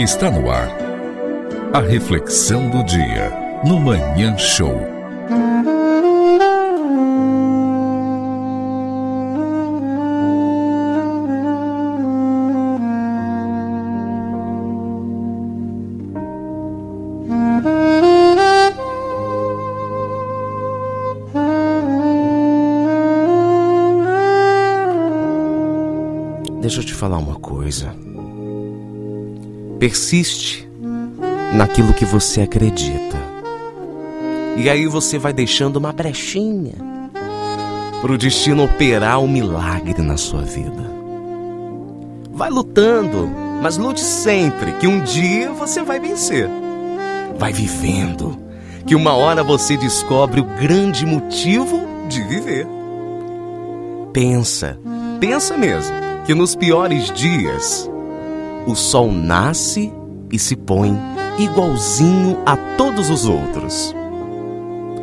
Está no ar a reflexão do dia no Manhã Show. Deixa eu te falar uma coisa. Persiste naquilo que você acredita. E aí você vai deixando uma brechinha para o destino operar um milagre na sua vida. Vai lutando, mas lute sempre, que um dia você vai vencer. Vai vivendo, que uma hora você descobre o grande motivo de viver. Pensa mesmo, que nos piores dias o sol nasce e se põe igualzinho a todos os outros.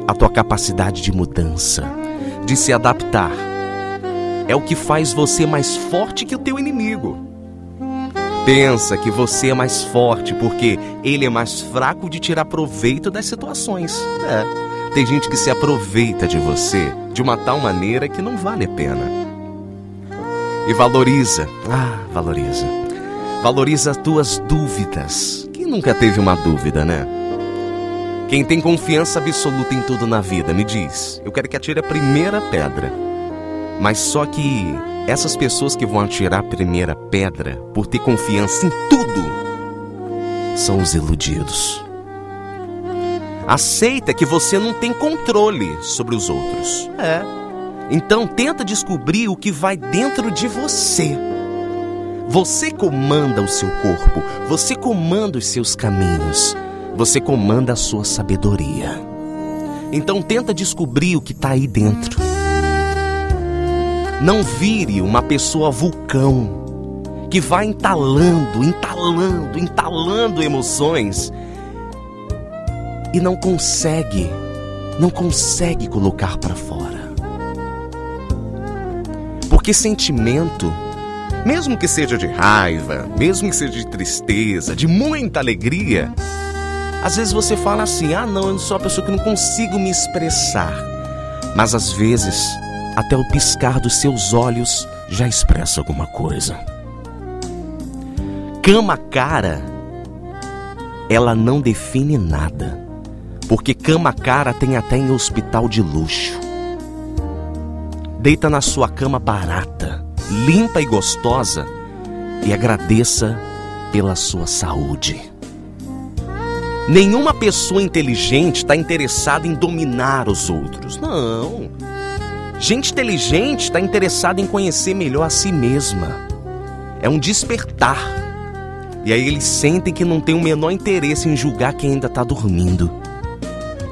A tua capacidade de mudança, de se adaptar, é o que faz você mais forte que o teu inimigo. Pensa que você é mais forte porque ele é mais fraco de tirar proveito das situações. Tem gente que se aproveita de você de uma tal maneira que não vale a pena. E valoriza, valoriza as tuas dúvidas. Quem nunca teve uma dúvida, né? Quem tem confiança absoluta em tudo na vida, me diz. Eu quero que atire a primeira pedra. Mas só que essas pessoas que vão atirar a primeira pedra por ter confiança em tudo são os iludidos. Aceita que você não tem controle sobre os outros. Então tenta descobrir o que vai dentro de você. Você comanda o seu corpo, você comanda os seus caminhos, você comanda a sua sabedoria. Então tenta descobrir o que está aí dentro. Não vire uma pessoa vulcão que vai entalando emoções e não consegue colocar para fora. Porque sentimento, mesmo que seja de raiva, mesmo que seja de tristeza, de muita alegria, às vezes você fala assim, eu não sou uma pessoa que não consigo me expressar. Mas às vezes, até o piscar dos seus olhos já expressa alguma coisa. Cama cara, ela não define nada. Porque cama cara tem até em hospital de luxo. Deita na sua cama barata, limpa e gostosa, e agradeça pela sua saúde. Nenhuma pessoa inteligente está interessada em dominar os outros, não. Gente inteligente está interessada em conhecer melhor a si mesma. É um despertar. E aí eles sentem que não tem o menor interesse em julgar quem ainda está dormindo.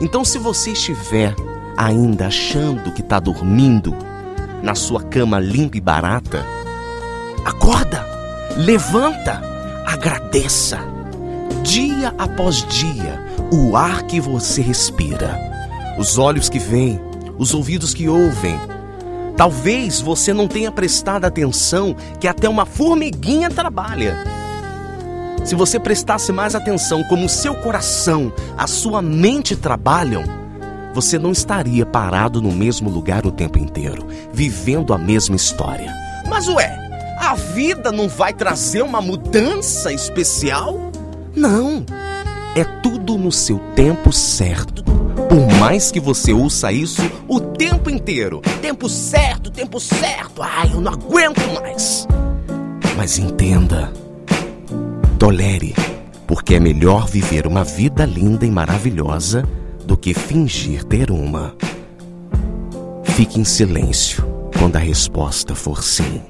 Então, se você estiver ainda achando que está dormindo na sua cama limpa e barata, acorda, levanta, agradeça, dia após dia, o ar que você respira, os olhos que veem, os ouvidos que ouvem. Talvez você não tenha prestado atenção que até uma formiguinha trabalha. Se você prestasse mais atenção como o seu coração, a sua mente trabalham, você não estaria parado no mesmo lugar o tempo inteiro, vivendo a mesma história. Mas a vida não vai trazer uma mudança especial? Não, é tudo no seu tempo certo. Por mais que você ouça isso o tempo inteiro, tempo certo, eu não aguento mais. Mas entenda, tolere, porque é melhor viver uma vida linda e maravilhosa do que fingir ter uma. Fique em silêncio quando a resposta for sim.